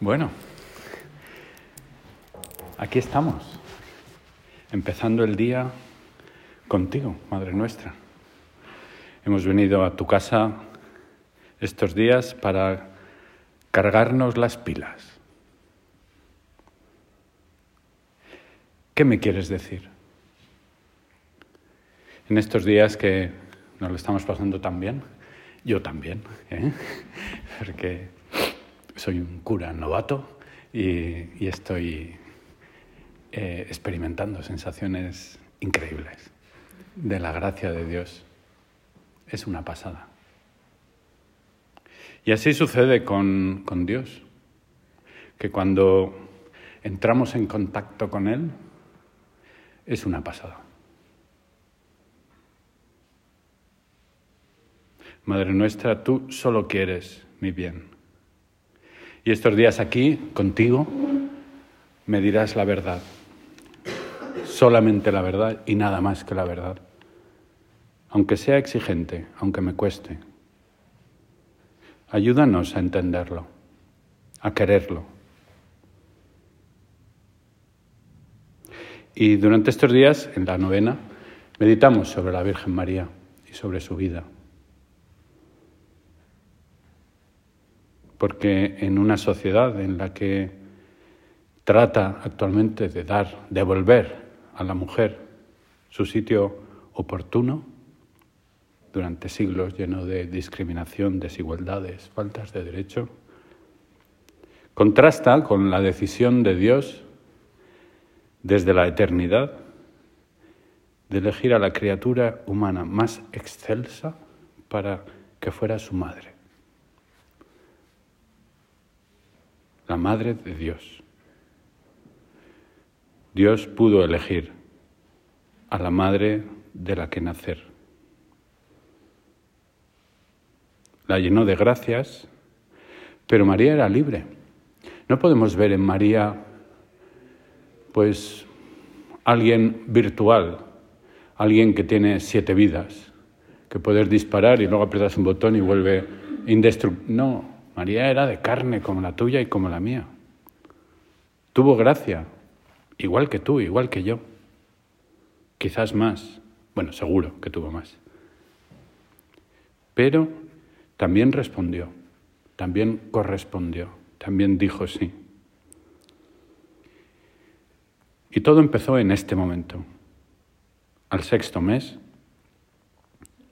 Bueno, aquí estamos, empezando el día contigo, Madre Nuestra. Hemos venido a tu casa estos días para cargarnos las pilas. ¿Qué me quieres decir? En estos días que nos lo estamos pasando tan bien, yo también, porque soy un cura novato y estoy experimentando sensaciones increíbles de la gracia de Dios. Es una pasada. Y así sucede con Dios, que cuando entramos en contacto con Él, es una pasada. Madre nuestra, tú solo quieres mi bien. Y estos días aquí, contigo, me dirás la verdad. Solamente la verdad y nada más que la verdad. Aunque sea exigente, aunque me cueste. Ayúdanos a entenderlo, a quererlo. Y durante estos días, en la novena, meditamos sobre la Virgen María y sobre su vida. Porque en una sociedad en la que trata actualmente de devolver a la mujer su sitio oportuno, durante siglos lleno de discriminación, desigualdades, faltas de derecho, contrasta con la decisión de Dios desde la eternidad de elegir a la criatura humana más excelsa para que fuera su madre. La Madre de Dios. Dios pudo elegir a la madre de la que nacer. La llenó de gracias, pero María era libre. No podemos ver en María, pues, alguien virtual, alguien que tiene 7 vidas, que puedes disparar y luego aprietas un botón y vuelve indestructible. No. María era de carne, como la tuya y como la mía. Tuvo gracia, igual que tú, igual que yo. Quizás más. Bueno, seguro que tuvo más. Pero también respondió, también correspondió, también dijo sí. Y todo empezó en este momento. Al 6º mes,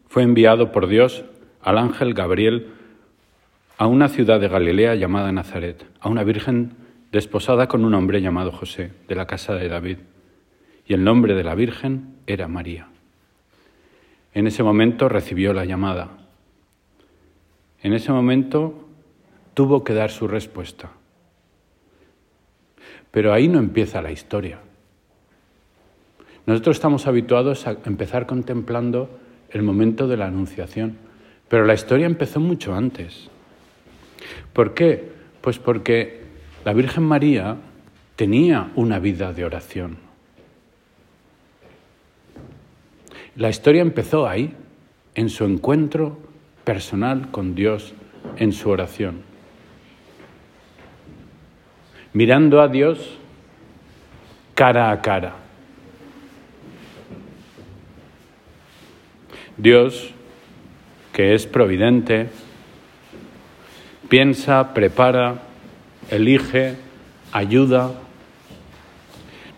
fue enviado por Dios al ángel Gabriel a una ciudad de Galilea llamada Nazaret, a una virgen desposada con un hombre llamado José, de la casa de David. Y el nombre de la virgen era María. En ese momento recibió la llamada. En ese momento tuvo que dar su respuesta. Pero ahí no empieza la historia. Nosotros estamos habituados a empezar contemplando el momento de la Anunciación, pero la historia empezó mucho antes. ¿Por qué? Pues porque la Virgen María tenía una vida de oración. La historia empezó ahí, en su encuentro personal con Dios, en su oración. Mirando a Dios cara a cara. Dios, que es providente, piensa, prepara, elige, ayuda.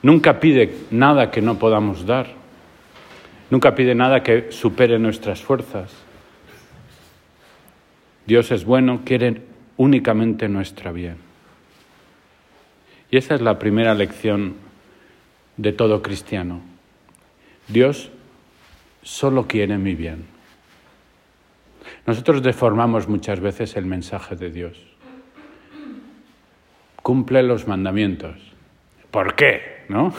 Nunca pide nada que no podamos dar. Nunca pide nada que supere nuestras fuerzas. Dios es bueno, quiere únicamente nuestro bien. Y esa es la primera lección de todo cristiano. Dios solo quiere mi bien. Nosotros deformamos muchas veces el mensaje de Dios. Cumple los mandamientos. ¿Por qué? ¿No?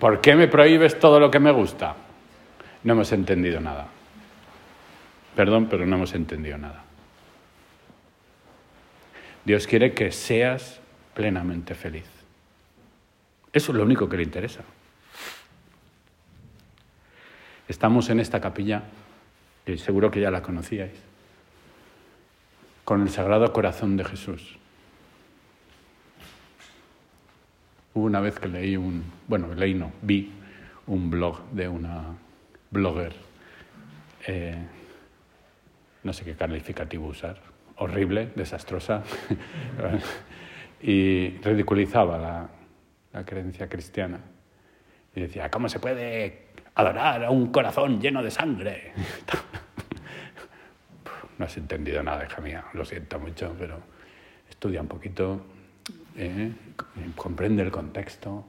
¿Por qué me prohíbes todo lo que me gusta? No hemos entendido nada. Perdón, pero no hemos entendido nada. Dios quiere que seas plenamente feliz. Eso es lo único que le interesa. Estamos en esta capilla, que seguro que ya la conocíais, con el Sagrado Corazón de Jesús. Hubo una vez que vi un blog de una blogger, no sé qué calificativo usar, horrible, desastrosa, y ridiculizaba la creencia cristiana. Y decía, ¿cómo se puede adorar a un corazón lleno de sangre? No has entendido nada, hija mía, lo siento mucho, pero estudia un poquito, comprende el contexto.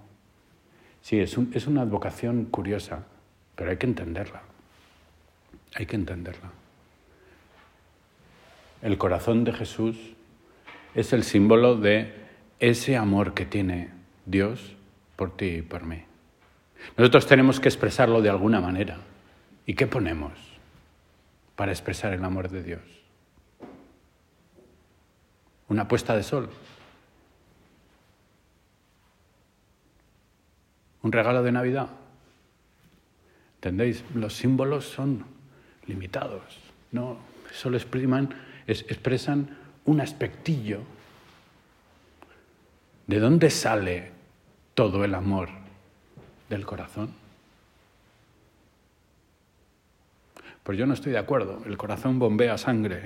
Sí, es una advocación curiosa, pero hay que entenderla. Hay que entenderla. El corazón de Jesús es el símbolo de ese amor que tiene Dios por ti y por mí. Nosotros tenemos que expresarlo de alguna manera. ¿Y qué ponemos para expresar el amor de Dios? Una puesta de sol. Un regalo de Navidad. ¿Entendéis? Los símbolos son limitados. No solo expresan un aspectillo. ¿De dónde sale todo el amor del corazón? Pues yo no estoy de acuerdo. El corazón bombea sangre.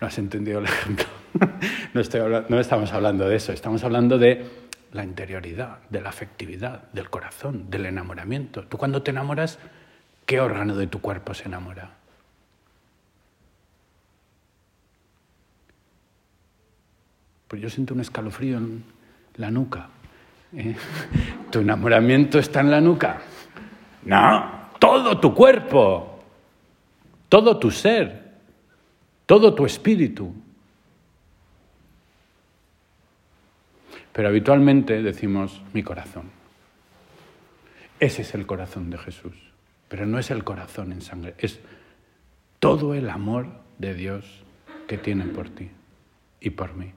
No has entendido el ejemplo. No estamos hablando de eso. Estamos hablando de la interioridad, de la afectividad, del corazón, del enamoramiento. Tú cuando te enamoras, ¿qué órgano de tu cuerpo se enamora? Pues yo siento un escalofrío en la nuca. ¿Tu enamoramiento está en la nuca? No, todo tu cuerpo, todo tu ser, todo tu espíritu. Pero habitualmente decimos, mi corazón. Ese es el corazón de Jesús. Pero no es el corazón en sangre, es todo el amor de Dios que tiene por ti y por mí.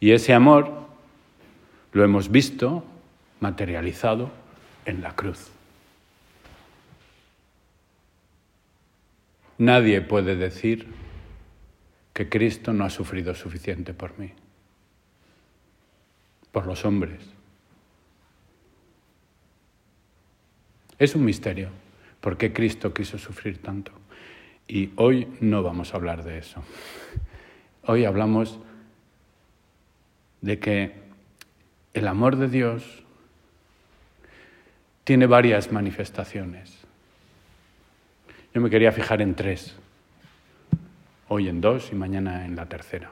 Y ese amor lo hemos visto materializado en la cruz. Nadie puede decir que Cristo no ha sufrido suficiente por mí, por los hombres. Es un misterio por qué Cristo quiso sufrir tanto. Y hoy no vamos a hablar de eso. Hoy hablamos de que el amor de Dios tiene varias manifestaciones. Yo me quería fijar en tres. Hoy en dos y mañana en la tercera.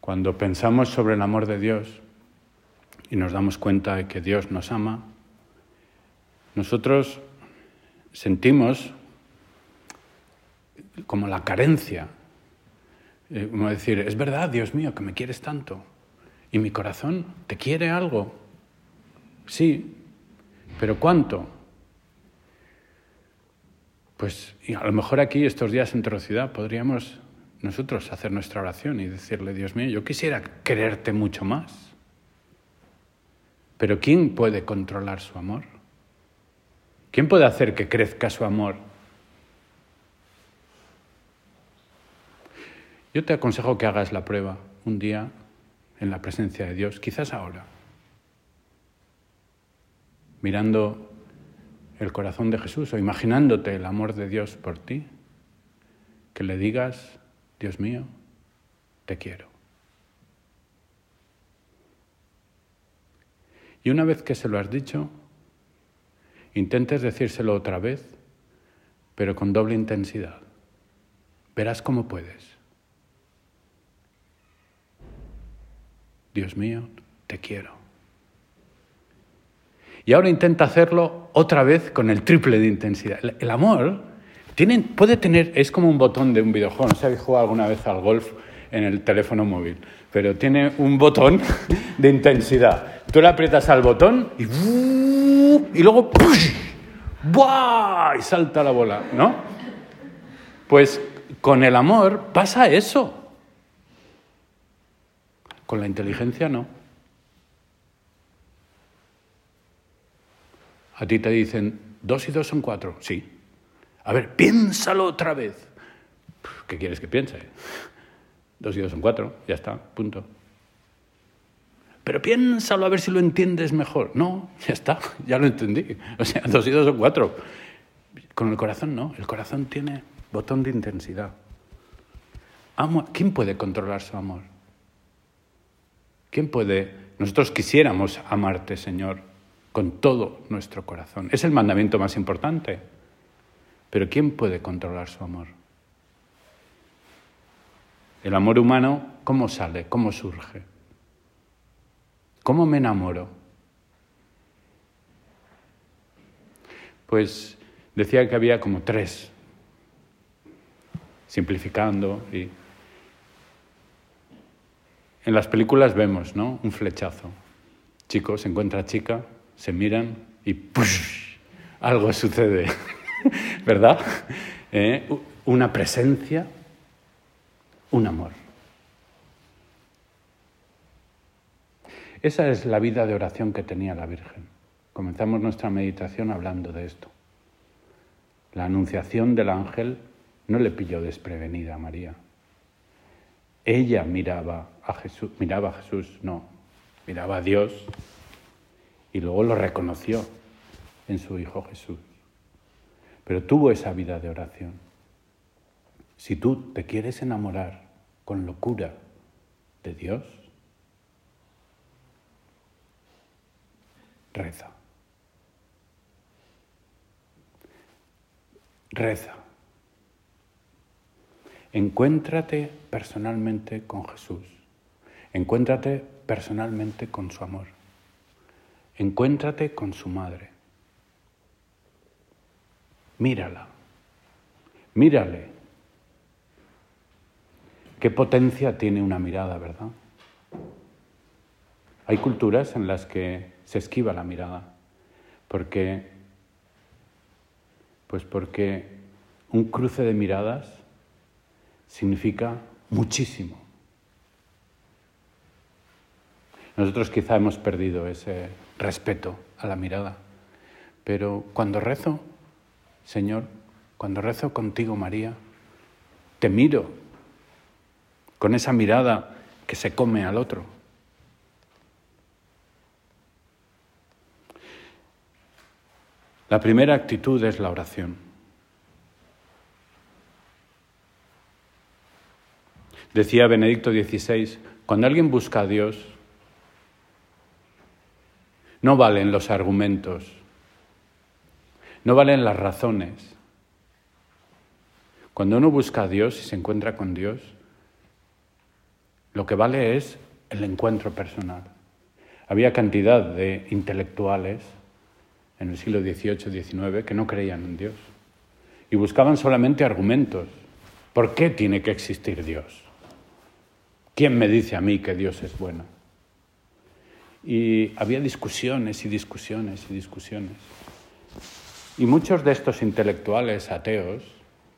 Cuando pensamos sobre el amor de Dios y nos damos cuenta de que Dios nos ama, nosotros sentimos como la carencia. Como decir, es verdad, Dios mío, que me quieres tanto. ¿Y mi corazón te quiere algo? Sí, pero ¿cuánto? Pues a lo mejor aquí, estos días en Torreciudad, podríamos nosotros hacer nuestra oración y decirle, Dios mío, yo quisiera quererte mucho más. Pero ¿quién puede controlar su amor? ¿Quién puede hacer que crezca su amor? Yo te aconsejo que hagas la prueba un día en la presencia de Dios, quizás ahora, mirando el corazón de Jesús o imaginándote el amor de Dios por ti, que le digas, Dios mío, te quiero. Y una vez que se lo has dicho, intentes decírselo otra vez, pero con doble intensidad. Verás cómo puedes. Dios mío, te quiero. Y ahora intenta hacerlo otra vez con el triple de intensidad. El amor es como un botón de un videojuego. No sé si habéis jugado alguna vez al golf en el teléfono móvil, pero tiene un botón de intensidad. Tú le aprietas al botón y luego ¡push! ¡Buah! Y salta la bola, ¿no? Pues con el amor pasa eso. Con la inteligencia no. A ti te dicen, 2 y 2 son 4. Sí. A ver, piénsalo otra vez. ¿Qué quieres que piense? 2 y 2 son 4, ya está, punto. Pero piénsalo a ver si lo entiendes mejor. No, ya está, ya lo entendí. O sea, 2 y 2 son 4. Con el corazón no, el corazón tiene botón de intensidad. Amo. ¿Quién puede controlar su amor? ¿Quién puede? Nosotros quisiéramos amarte, Señor, con todo nuestro corazón. Es el mandamiento más importante. Pero ¿quién puede controlar su amor? El amor humano, ¿cómo sale? ¿Cómo surge? ¿Cómo me enamoro? Pues decía que había como 3, simplificando. Y en las películas vemos, ¿no? Un flechazo. Chico se encuentra a chica, se miran y ¡push! Algo sucede, ¿verdad? Una presencia, un amor. Esa es la vida de oración que tenía la Virgen. Comenzamos nuestra meditación hablando de esto. La anunciación del ángel no le pilló desprevenida a María. Ella miraba a Dios y luego lo reconoció en su Hijo Jesús. Pero tuvo esa vida de oración. Si tú te quieres enamorar con locura de Dios, reza. Reza. Encuéntrate personalmente con Jesús. Encuéntrate personalmente con su amor. Encuéntrate con su madre. Mírala. Mírale. Qué potencia tiene una mirada, ¿verdad? Hay culturas en las que se esquiva la mirada. Porque un cruce de miradas significa muchísimo. Nosotros quizá hemos perdido ese respeto a la mirada, pero cuando rezo, Señor, cuando rezo contigo, María, te miro con esa mirada que se come al otro. La primera actitud es la oración. Decía Benedicto XVI, cuando alguien busca a Dios, no valen los argumentos, no valen las razones. Cuando uno busca a Dios y se encuentra con Dios, lo que vale es el encuentro personal. Había cantidad de intelectuales en el siglo XVIII y XIX que no creían en Dios y buscaban solamente argumentos. ¿Por qué tiene que existir Dios? ¿Quién me dice a mí que Dios es bueno? Y había discusiones y discusiones y discusiones. Y muchos de estos intelectuales ateos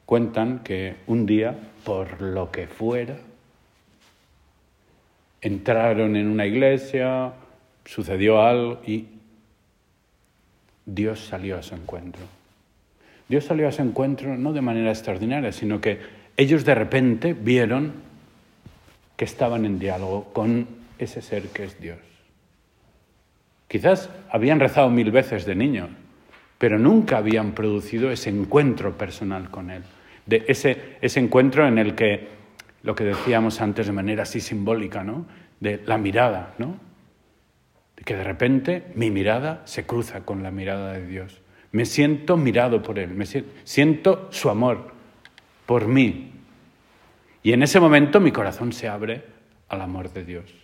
cuentan que un día, por lo que fuera, entraron en una iglesia, sucedió algo y Dios salió a su encuentro. Dios salió a su encuentro no de manera extraordinaria, sino que ellos de repente vieron que estaban en diálogo con ese ser que es Dios. Quizás habían rezado 1000 veces de niño, pero nunca habían producido ese encuentro personal con Él. De ese encuentro en el que, lo que decíamos antes de manera así simbólica, ¿no? De la mirada, ¿no? De que de repente mi mirada se cruza con la mirada de Dios. Me siento mirado por Él, siento su amor por mí. Y en ese momento mi corazón se abre al amor de Dios.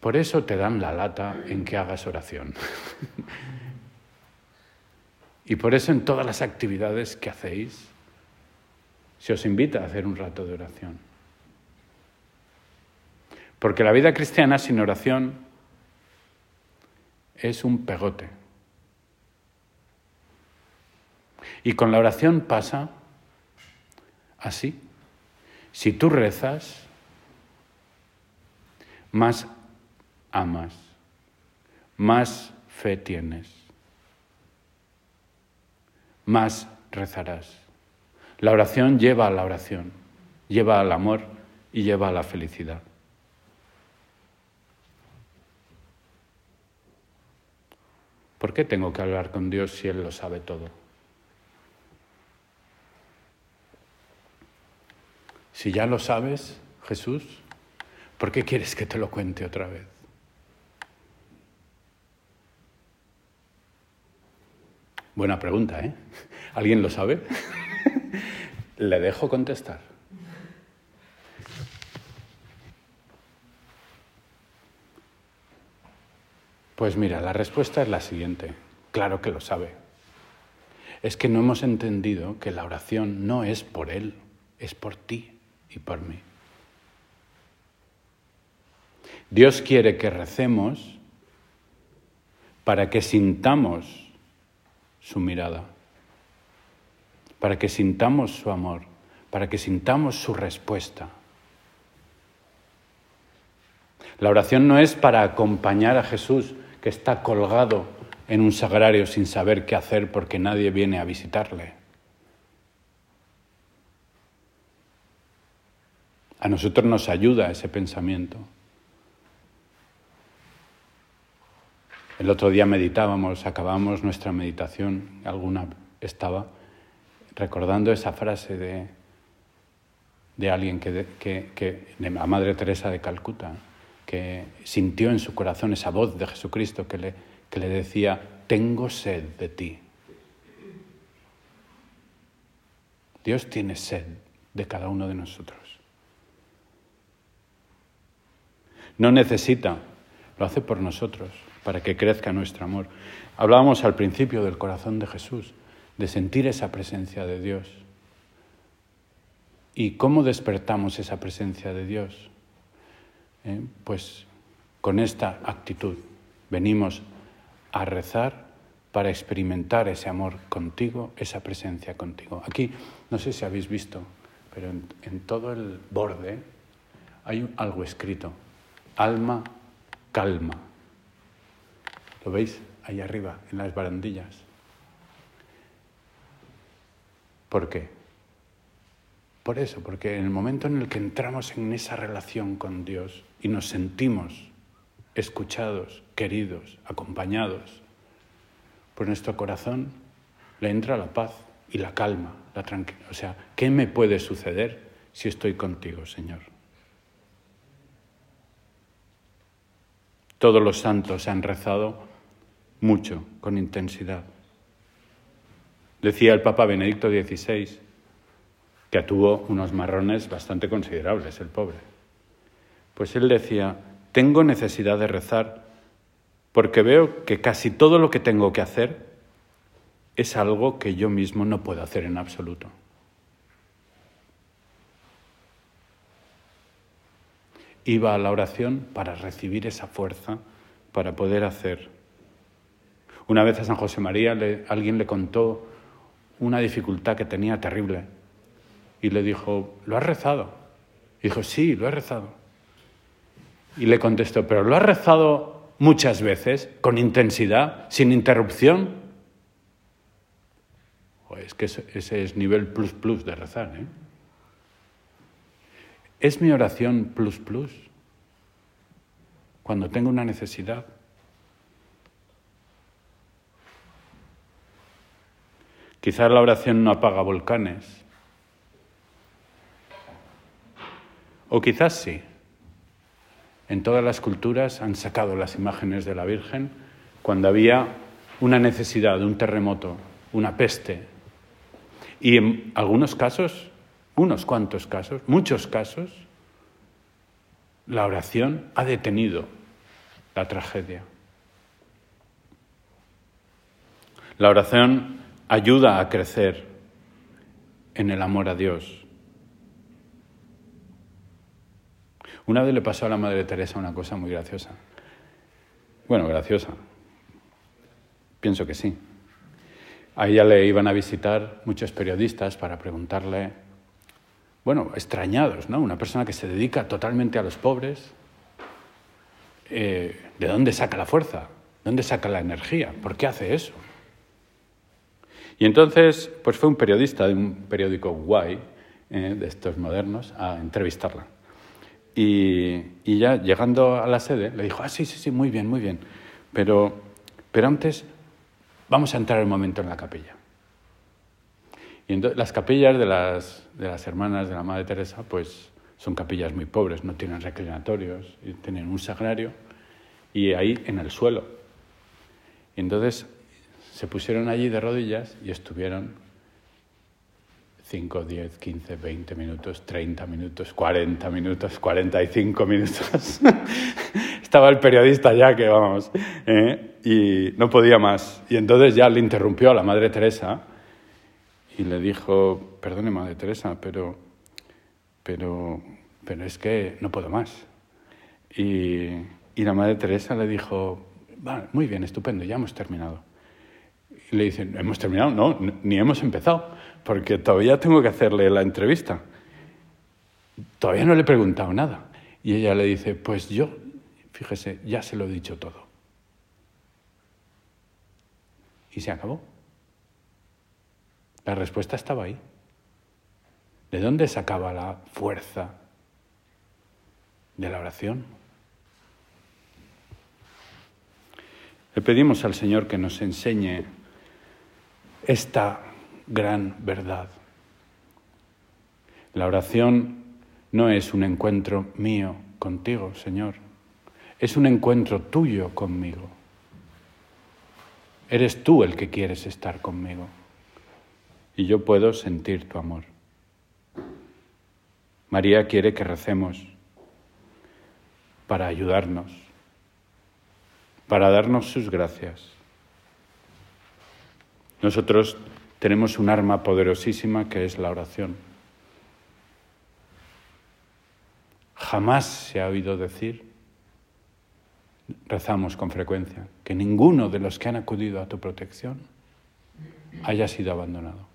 Por eso te dan la lata en que hagas oración. Y por eso en todas las actividades que hacéis se os invita a hacer un rato de oración. Porque la vida cristiana sin oración es un pegote. Y con la oración pasa así. Si tú rezas, más amas, más fe tienes, más rezarás. La oración lleva al amor y lleva a la felicidad. ¿Por qué tengo que hablar con Dios si Él lo sabe todo? Si ya lo sabes, Jesús, ¿por qué quieres que te lo cuente otra vez? Buena pregunta, ¿eh? ¿Alguien lo sabe? Le dejo contestar. Pues mira, la respuesta es la siguiente. Claro que lo sabe. Es que no hemos entendido que la oración no es por Él, es por ti y por mí. Dios quiere que recemos para que sintamos su mirada, para que sintamos su amor, para que sintamos su respuesta. La oración no es para acompañar a Jesús, que está colgado en un sagrario sin saber qué hacer porque nadie viene a visitarle. A nosotros nos ayuda ese pensamiento. El otro día meditábamos, acabamos nuestra meditación, alguna estaba recordando esa frase de alguien de la Madre Teresa de Calcuta, que sintió en su corazón esa voz de Jesucristo que le decía: tengo sed de ti. Dios tiene sed de cada uno de nosotros. No necesita, lo hace por nosotros, para que crezca nuestro amor. Hablábamos al principio del corazón de Jesús, de sentir esa presencia de Dios. ¿Y cómo despertamos esa presencia de Dios? Pues con esta actitud. Venimos a rezar para experimentar ese amor contigo, esa presencia contigo. Aquí, no sé si habéis visto, pero en todo el borde hay algo escrito. Alma, calma. ¿Lo veis? Ahí arriba, en las barandillas. ¿Por qué? Por eso, porque en el momento en el que entramos en esa relación con Dios y nos sentimos escuchados, queridos, acompañados, por nuestro corazón le entra la paz y la calma, la tranquilidad. O sea, ¿qué me puede suceder si estoy contigo, Señor? Todos los santos han rezado mucho, con intensidad. Decía el Papa Benedicto XVI, que tuvo unos marrones bastante considerables, el pobre. Pues él decía: tengo necesidad de rezar porque veo que casi todo lo que tengo que hacer es algo que yo mismo no puedo hacer en absoluto. Iba a la oración para recibir esa fuerza, para poder hacer. Una vez a San José María alguien le contó una dificultad que tenía terrible y le dijo: ¿lo has rezado? Y dijo: sí, lo he rezado. Y le contestó: ¿pero lo has rezado muchas veces, con intensidad, sin interrupción? Pues es que ese es nivel plus de rezar, ¿eh? ¿Es mi oración plus? Cuando tengo una necesidad. Quizás la oración no apaga volcanes. O quizás sí. En todas las culturas han sacado las imágenes de la Virgen cuando había una necesidad, un terremoto, una peste. Y en algunos casos, unos cuantos casos, muchos casos, la oración ha detenido la tragedia. La oración ayuda a crecer en el amor a Dios. Una vez le pasó a la Madre Teresa una cosa muy graciosa. Bueno, graciosa. Pienso que sí. A ella le iban a visitar muchos periodistas para preguntarle... Bueno, extrañados, ¿no? Una persona que se dedica totalmente a los pobres, ¿de dónde saca la fuerza? ¿Dónde saca la energía? ¿Por qué hace eso? Y entonces, pues fue un periodista de un periódico guay, de estos modernos, a entrevistarla. Y ya llegando a la sede, le dijo: ah, sí, muy bien, pero antes Vamos a entrar un momento en la capilla. Y entonces, las capillas de las hermanas de la Madre Teresa, pues son capillas muy pobres, no tienen reclinatorios, tienen un sagrario y ahí en el suelo. Y entonces se pusieron allí de rodillas y estuvieron 5, 10, 15, 20 minutos, 30 minutos, 40 minutos, 45 minutos. Estaba el periodista ya que vamos, y no podía más. Y entonces ya le interrumpió a la Madre Teresa y le dijo, perdone Madre Teresa, pero es que no puedo más. Y la Madre Teresa le dijo, vale, muy bien, estupendo, ya hemos terminado. Y le dicen, ¿hemos terminado? No, ni hemos empezado, porque todavía tengo que hacerle la entrevista. Todavía no le he preguntado nada. Y ella le dice, pues yo, fíjese, ya se lo he dicho todo. Y se acabó. La respuesta estaba ahí. ¿De dónde sacaba la fuerza de la oración? Le pedimos al Señor que nos enseñe esta gran verdad. La oración no es un encuentro mío contigo, Señor. Es un encuentro tuyo conmigo. Eres tú el que quieres estar conmigo. Y yo puedo sentir tu amor. María quiere que recemos para ayudarnos, para darnos sus gracias. Nosotros tenemos un arma poderosísima que es la oración. Jamás se ha oído decir, rezamos con frecuencia, que ninguno de los que han acudido a tu protección haya sido abandonado.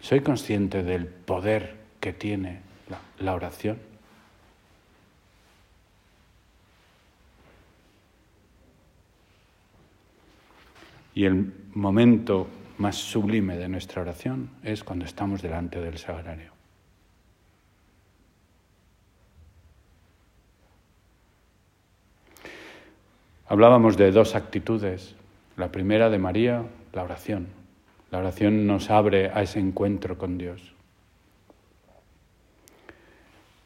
¿Soy consciente del poder que tiene la oración? Y el momento más sublime de nuestra oración es cuando estamos delante del sagrario. Hablábamos de dos actitudes. La primera de María, la oración. La oración nos abre a ese encuentro con Dios.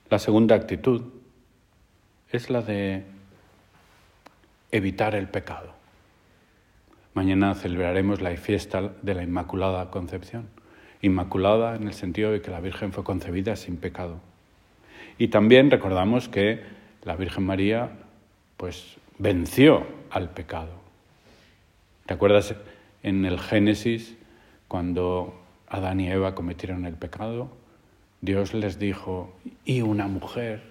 La segunda actitud es la de evitar el pecado. Mañana celebraremos la fiesta de la Inmaculada Concepción. Inmaculada en el sentido de que la Virgen fue concebida sin pecado. Y también recordamos que la Virgen María, pues, venció al pecado. ¿Te acuerdas en el Génesis, cuando Adán y Eva cometieron el pecado? Dios les dijo, y una mujer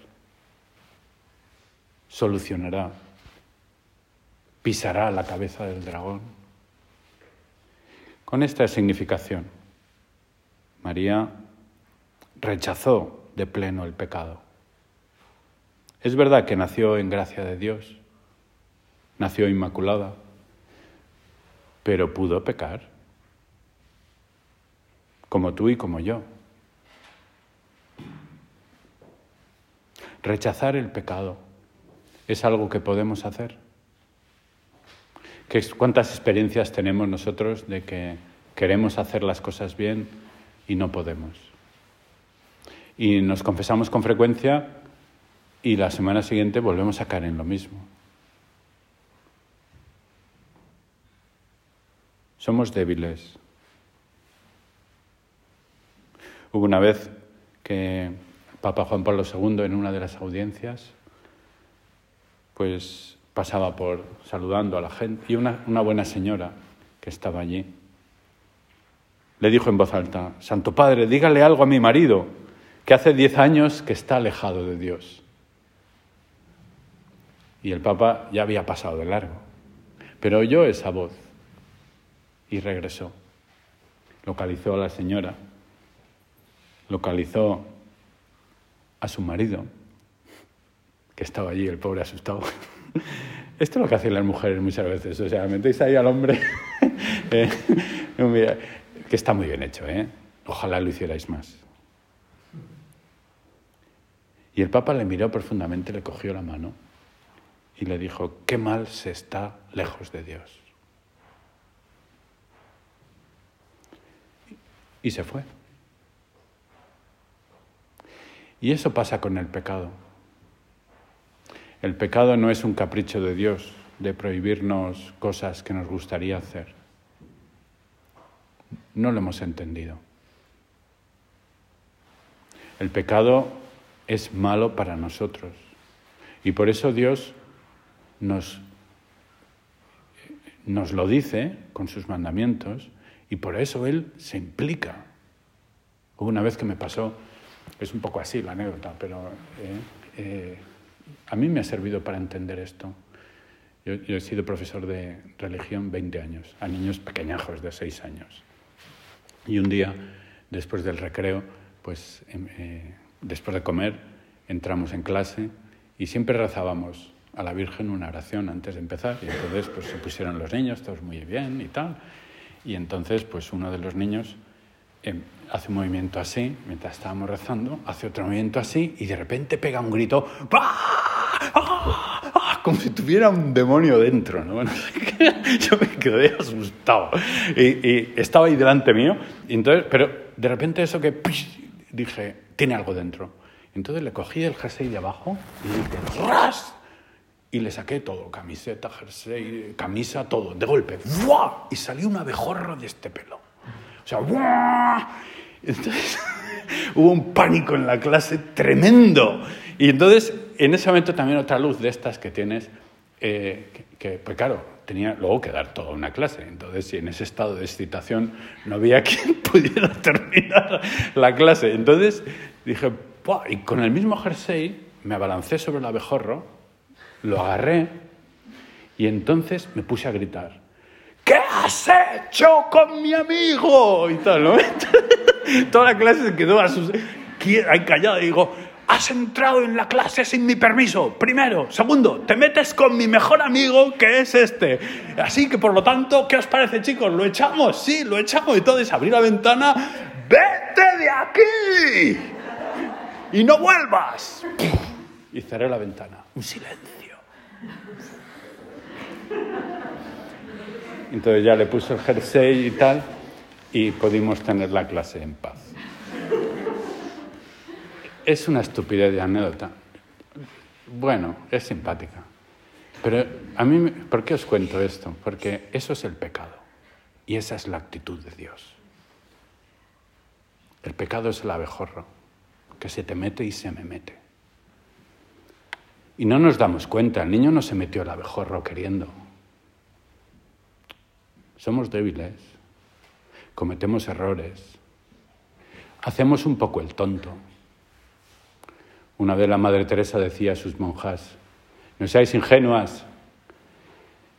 solucionará, pisará la cabeza del dragón. Con esta significación, María rechazó de pleno el pecado. Es verdad que nació en gracia de Dios, nació inmaculada, pero pudo pecar, como tú y como yo. Rechazar el pecado es algo que podemos hacer. ¿Cuántas experiencias tenemos nosotros de que queremos hacer las cosas bien y no podemos? Y nos confesamos con frecuencia y la semana siguiente volvemos a caer en lo mismo. Somos débiles. Hubo una vez que Papa Juan Pablo II, en una de las audiencias, pues pasaba por saludando a la gente y una buena señora que estaba allí le dijo en voz alta, Santo Padre, dígale algo a mi marido, que hace 10 años que está alejado de Dios. Y el Papa ya había pasado de largo, pero oyó esa voz. Y regresó. Localizó a la señora. Localizó a su marido, que estaba allí, el pobre asustado. Esto es lo que hacen las mujeres muchas veces. O sea, metéis ahí al hombre. Que está muy bien hecho, ¿eh? Ojalá lo hicierais más. Y el Papa le miró profundamente, le cogió la mano y le dijo: «Qué mal se está lejos de Dios». Y se fue. Y eso pasa con el pecado. El pecado no es un capricho de Dios de prohibirnos cosas que nos gustaría hacer. No lo hemos entendido. El pecado es malo para nosotros. Y por eso Dios nos lo dice con sus mandamientos, y por eso Él se implica. Hubo una vez que me pasó, es un poco así la anécdota, pero a mí me ha servido para entender esto. Yo he sido profesor de religión 20 años, a niños pequeñajos de 6 años. Y un día, después del recreo, pues después de comer, entramos en clase y siempre rezábamos a la Virgen una oración antes de empezar. Y entonces pues, se pusieron los niños, todos muy bien y tal. Y entonces pues uno de los niños hace un movimiento así, mientras estábamos rezando, hace otro movimiento así y de repente pega un grito, como si tuviera un demonio dentro, ¿no? Bueno, yo me quedé asustado. Y estaba ahí delante mío, y entonces, pero de repente eso que dije, tiene algo dentro. Entonces le cogí el jersey de abajo y dije, ¡ras! Y le saqué todo, camiseta, jersey, camisa, todo, de golpe. ¡Buah! Y salió una abejorra de este pelo. O sea, ¡buah! Entonces hubo un pánico en la clase tremendo. Y entonces, en ese momento también otra luz de estas que tienes, pues claro, tenía luego que dar toda una clase. Entonces, si en ese estado de excitación no había quien pudiera terminar la clase. Entonces dije, ¡buah! Y con el mismo jersey me abalancé sobre el abejorro, lo agarré y entonces me puse a gritar. ¿Qué has hecho con mi amigo? Y tal, ¿no? Toda la clase se quedó ahí callada y digo, has entrado en la clase sin mi permiso. Primero. Segundo, te metes con mi mejor amigo que es este. Así que, por lo tanto, ¿qué os parece, chicos? ¿Lo echamos? Sí, lo echamos. Y todo es abrir la ventana. ¡Vete de aquí! ¡Y no vuelvas! Y cerré la ventana. Un silencio. Entonces ya le puso el jersey y tal, y pudimos tener la clase en paz. Es una estupidez de anécdota. Bueno, es simpática. Pero a mí, ¿por qué os cuento esto? Porque eso es el pecado. Y esa es la actitud de Dios. El pecado es el abejorro, que se te mete y se me mete. Y no nos damos cuenta, el niño no se metió el abejorro queriendo. Somos débiles, cometemos errores, hacemos un poco el tonto. Una vez la Madre Teresa decía a sus monjas, no seáis ingenuas,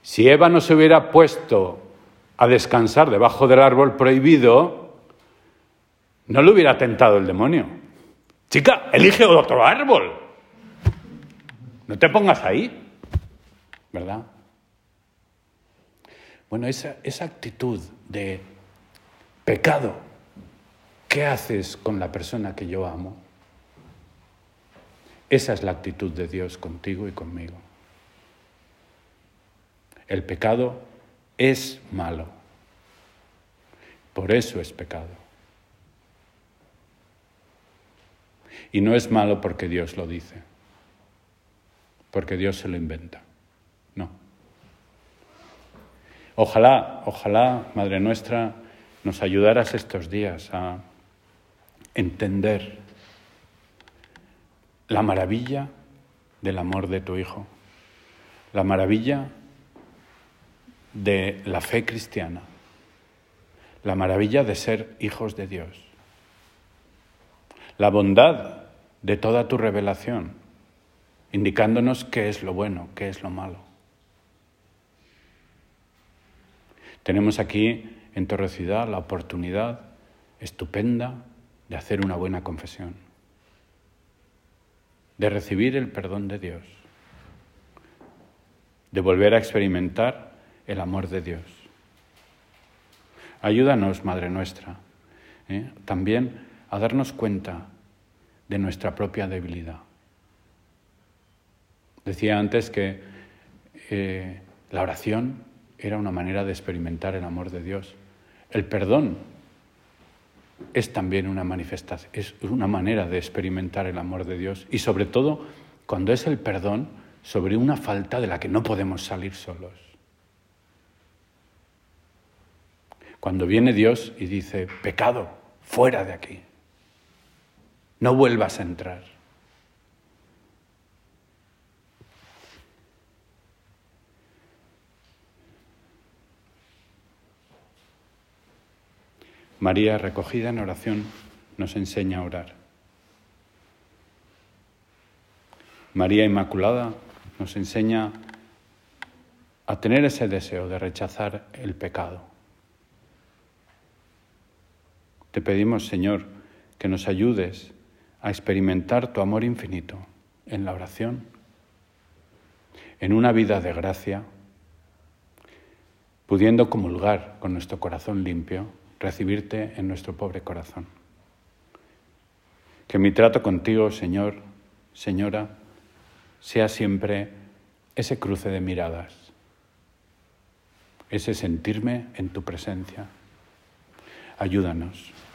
si Eva no se hubiera puesto a descansar debajo del árbol prohibido, no le hubiera tentado el demonio. Chica, elige otro árbol. No te pongas ahí, ¿verdad? Bueno, esa actitud de pecado, ¿qué haces con la persona que yo amo? Esa es la actitud de Dios contigo y conmigo. El pecado es malo. Por eso es pecado. Y no es malo porque Dios lo dice. Porque Dios se lo inventa. No. Ojalá, Madre Nuestra, nos ayudaras estos días a entender la maravilla del amor de tu Hijo, la maravilla de la fe cristiana, la maravilla de ser hijos de Dios, la bondad de toda tu revelación, indicándonos qué es lo bueno, qué es lo malo. Tenemos aquí en Torreciudad la oportunidad estupenda de hacer una buena confesión, de recibir el perdón de Dios, de volver a experimentar el amor de Dios. Ayúdanos, Madre Nuestra, también a darnos cuenta de nuestra propia debilidad. Decía antes que la oración era una manera de experimentar el amor de Dios. El perdón es también una manifestación, es una manera de experimentar el amor de Dios, y sobre todo cuando es el perdón sobre una falta de la que no podemos salir solos. Cuando viene Dios y dice: pecado, fuera de aquí, no vuelvas a entrar. María, recogida en oración, nos enseña a orar. María Inmaculada nos enseña a tener ese deseo de rechazar el pecado. Te pedimos, Señor, que nos ayudes a experimentar tu amor infinito en la oración, en una vida de gracia, pudiendo comulgar con nuestro corazón limpio, recibirte en nuestro pobre corazón. Que mi trato contigo, Señor, Señora, sea siempre ese cruce de miradas, ese sentirme en tu presencia. Ayúdanos.